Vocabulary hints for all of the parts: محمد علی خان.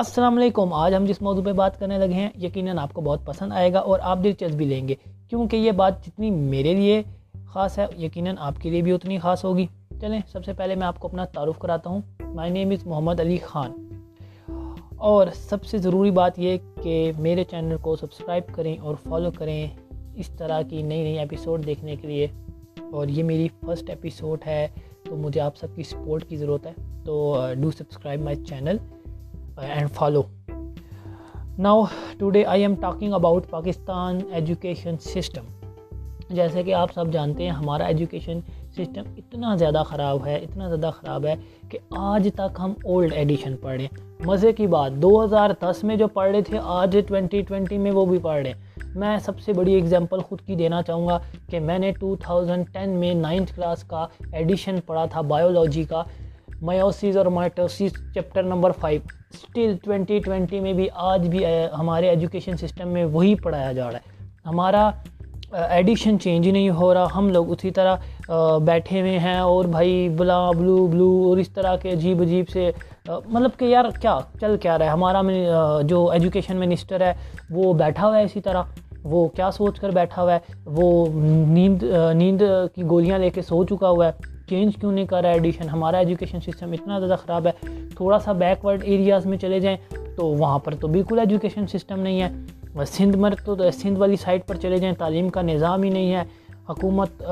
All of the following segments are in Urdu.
السلام علیکم. آج ہم جس موضوع پہ بات کرنے لگے ہیں یقیناً آپ کو بہت پسند آئے گا اور آپ دلچسپی لیں گے، کیونکہ یہ بات جتنی میرے لیے خاص ہے یقیناً آپ کے لیے بھی اتنی خاص ہوگی. چلیں سب سے پہلے میں آپ کو اپنا تعارف کراتا ہوں. مائی نیم از محمد علی خان، اور سب سے ضروری بات یہ کہ میرے چینل کو سبسکرائب کریں اور فالو کریں اس طرح کی نئی نئی ایپیسوڈ دیکھنے کے لیے. اور یہ میری فرسٹ ایپیسوڈ ہے تو مجھے آپ سب کی سپورٹ کی ضرورت ہے، تو do subscribe my channel and follow. Now today I am talking about Pakistan education system. جیسے کہ آپ سب جانتے ہیں ہمارا ایجوکیشن سسٹم اتنا زیادہ خراب ہے، اتنا زیادہ خراب ہے کہ آج تک ہم اولڈ ایڈیشن پڑھ رہے ہیں. مزے کی بات 2010 میں جو پڑھ رہے تھے آج 2020 میں وہ بھی پڑھ رہے ہیں. میں سب سے بڑی ایگزامپل خود کی دینا چاہوں گا کہ میں نے 2010 میں 9th کلاس کا ایڈیشن پڑھا تھا بایولوجی کا، مائیوسیز اور مائٹوسیز چیپٹر نمبر 5. اسٹل 2020 میں بھی آج بھی ہمارے ایجوکیشن سسٹم میں وہی پڑھایا جا رہا ہے. ہمارا ایڈیشن چینج نہیں ہو رہا، ہم لوگ اسی طرح بیٹھے ہوئے ہیں اور بھائی بلا بلو بلو اور اس طرح کے عجیب عجیب سے، مطلب کہ یار کیا چل کیا رہا ہے. ہمارا جو ایجوکیشن منسٹر ہے وہ بیٹھا ہوا ہے اسی طرح، وہ کیا سوچ کر بیٹھا ہوا ہے، وہ نیند کی گولیاں لے کے سو چکا ہوا ہے. چینج کیوں نہیں کر رہا ایڈیشن؟ ہمارا ایجوکیشن سسٹم اتنا زیادہ خراب ہے. تھوڑا سا بیکورڈ ایریاز میں چلے جائیں تو وہاں پر تو بالکل ایجوکیشن سسٹم نہیں ہے. سندھ والی سائٹ پر چلے جائیں، تعلیم کا نظام ہی نہیں ہے. حکومت،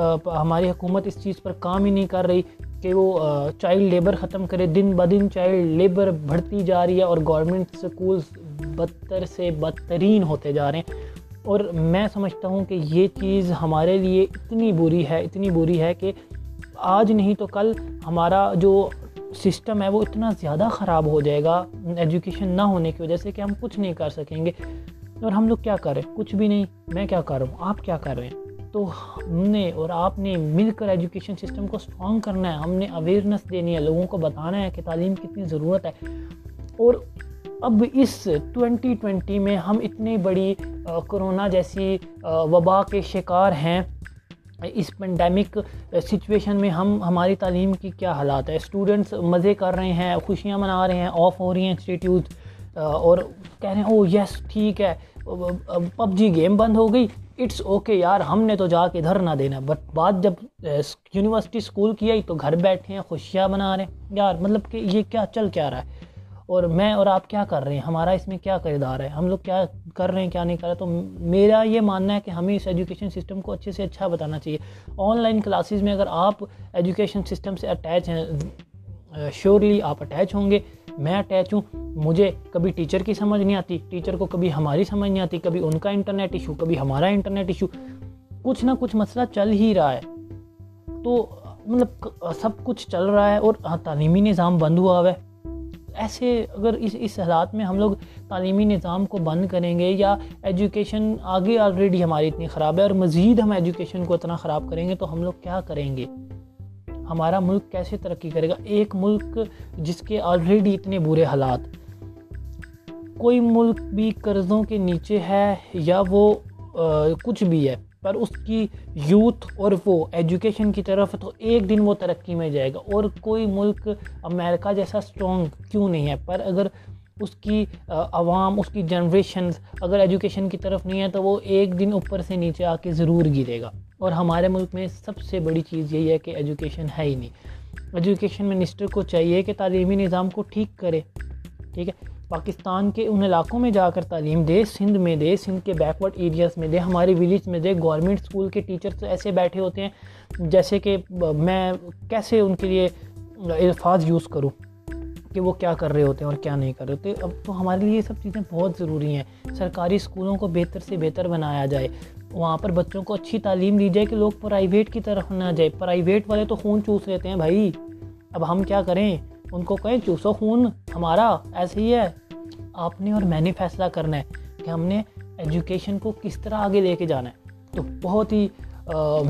ہماری حکومت اس چیز پر کام ہی نہیں کر رہی کہ وہ چائلڈ لیبر ختم کرے. دن بدن چائلڈ لیبر بڑھتی جا رہی ہے اور گورنمنٹ سکولز بدتر سے بدترین ہوتے جا رہے ہیں. اور میں سمجھتا ہوں کہ یہ چیز ہمارے لیے اتنی بری ہے، اتنی بری ہے کہ آج نہیں تو کل ہمارا جو سسٹم ہے وہ اتنا زیادہ خراب ہو جائے گا ایجوکیشن نہ ہونے کی وجہ سے کہ ہم کچھ نہیں کر سکیں گے. اور ہم لوگ کیا کر رہے ہیں؟ کچھ بھی نہیں. میں کیا کر رہا ہوں، آپ کیا کر رہے ہیں؟ تو ہم نے اور آپ نے مل کر ایجوکیشن سسٹم کو اسٹرانگ کرنا ہے. ہم نے اویئرنس دینی ہے، لوگوں کو بتانا ہے کہ تعلیم کتنی ضرورت ہے. اور اب اس 2020 میں ہم اتنی بڑی کرونا جیسی وبا کے شکار ہیں. اس پینڈیمک سچویشن میں ہماری تعلیم کی کیا حالات ہے. اسٹوڈنٹس مزے کر رہے ہیں، خوشیاں منا رہے ہیں، آف ہو رہی ہیں انسٹیٹیوٹ اور کہہ رہے ہیں او یس ٹھیک ہے پب جی گیم بند ہو گئی، اٹس اوکے یار ہم نے تو جا کے ادھر نہ دینا. بٹ بات جب یونیورسٹی اسکول کی آئی تو گھر بیٹھے ہیں، خوشیاں منا رہے ہیں. یار مطلب کہ یہ کیا چل کیا رہا ہے؟ اور میں اور آپ کیا کر رہے ہیں؟ ہمارا اس میں کیا کردار ہے؟ ہم لوگ کیا کر رہے ہیں، کیا نہیں کر رہے؟ تو میرا یہ ماننا ہے کہ ہمیں اس ایجوکیشن سسٹم کو اچھے سے اچھا بتانا چاہیے. آن لائن کلاسز میں اگر آپ ایجوکیشن سسٹم سے اٹیچ ہیں، شیورلی آپ اٹیچ ہوں گے. میں اٹیچ ہوں. مجھے کبھی ٹیچر کی سمجھ نہیں آتی، ٹیچر کو کبھی ہماری سمجھ نہیں آتی، کبھی ان کا انٹرنیٹ ایشو، کبھی ہمارا انٹرنیٹ ایشو، کچھ نہ کچھ مسئلہ چل ہی رہا ہے. تو مطلب سب کچھ چل رہا ہے اور تعلیمی نظام بند ہوا ہے. ایسے اگر اس حالات میں ہم لوگ تعلیمی نظام کو بند کریں گے یا ایجوکیشن آگے آلریڈی ہماری اتنی خراب ہے اور مزید ہم ایجوکیشن کو اتنا خراب کریں گے تو ہم لوگ کیا کریں گے؟ ہمارا ملک کیسے ترقی کرے گا؟ ایک ملک جس کے آلریڈی اتنے برے حالات. کوئی ملک بھی قرضوں کے نیچے ہے یا وہ کچھ بھی ہے، پر اس کی یوتھ اور وہ ایجوکیشن کی طرف تو ایک دن وہ ترقی میں جائے گا. اور کوئی ملک امریکہ جیسا سٹرونگ کیوں نہیں ہے، پر اگر اس کی عوام، اس کی جنریشنز اگر ایجوکیشن کی طرف نہیں ہے تو وہ ایک دن اوپر سے نیچے آ کے ضرور گرے گا. اور ہمارے ملک میں سب سے بڑی چیز یہی ہے کہ ایجوکیشن ہے ہی نہیں. ایجوکیشن منسٹر کو چاہیے کہ تعلیمی نظام کو ٹھیک کرے، ٹھیک ہے، پاکستان کے ان علاقوں میں جا کر تعلیم دے، سندھ میں دے، سندھ کے بیکورڈ ایریاز میں دے، ہمارے ویلیج میں دے. گورنمنٹ اسکول کے ٹیچرز ایسے بیٹھے ہوتے ہیں جیسے کہ میں کیسے ان کے لیے الفاظ یوز کروں کہ وہ کیا کر رہے ہوتے ہیں اور کیا نہیں کر رہے ہوتے. اب تو ہمارے لیے یہ سب چیزیں بہت ضروری ہیں. سرکاری اسکولوں کو بہتر سے بہتر بنایا جائے، وہاں پر بچوں کو اچھی تعلیم دی جائے کہ لوگ پرائیویٹ کی طرف نہ جائے. پرائیویٹ والے تو خون چوس لیتے ہیں بھائی، اب ہم کیا کریں؟ ان کو کہیں چوسو خون ہمارا. ایسے ہی ہے. آپ نے اور میں نے فیصلہ کرنا ہے کہ ہم نے ایجوکیشن کو کس طرح آگے لے کے جانا ہے. تو بہت ہی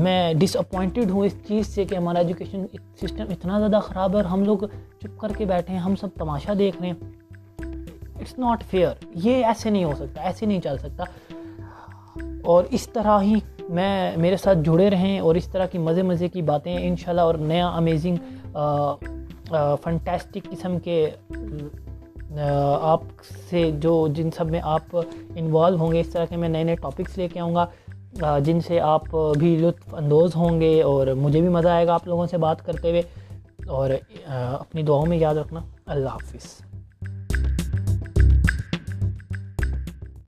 میں ڈس اپوائنٹڈ ہوں اس چیز سے کہ ہمارا ایجوکیشن سسٹم اتنا زیادہ خراب ہے اور ہم لوگ چپ کر کے بیٹھے ہیں، ہم سب تماشا دیکھ رہے ہیں. It's not fair. یہ ایسے نہیں ہو سکتا، ایسے نہیں چل سکتا. اور اس طرح ہی میں میرے ساتھ جڑے رہیں اور اس طرح کی مزے کی باتیں انشاءاللہ اور نیا امیزنگ فنٹاسٹک قسم کے آپ سے جو جن سب میں آپ انوالو ہوں گے، اس طرح کے میں نئے نئے ٹاپکس لے کے آؤں گا جن سے آپ بھی لطف اندوز ہوں گے اور مجھے بھی مزہ آئے گا آپ لوگوں سے بات کرتے ہوئے، اور اپنی دعاؤں میں یاد رکھنا. اللہ حافظ.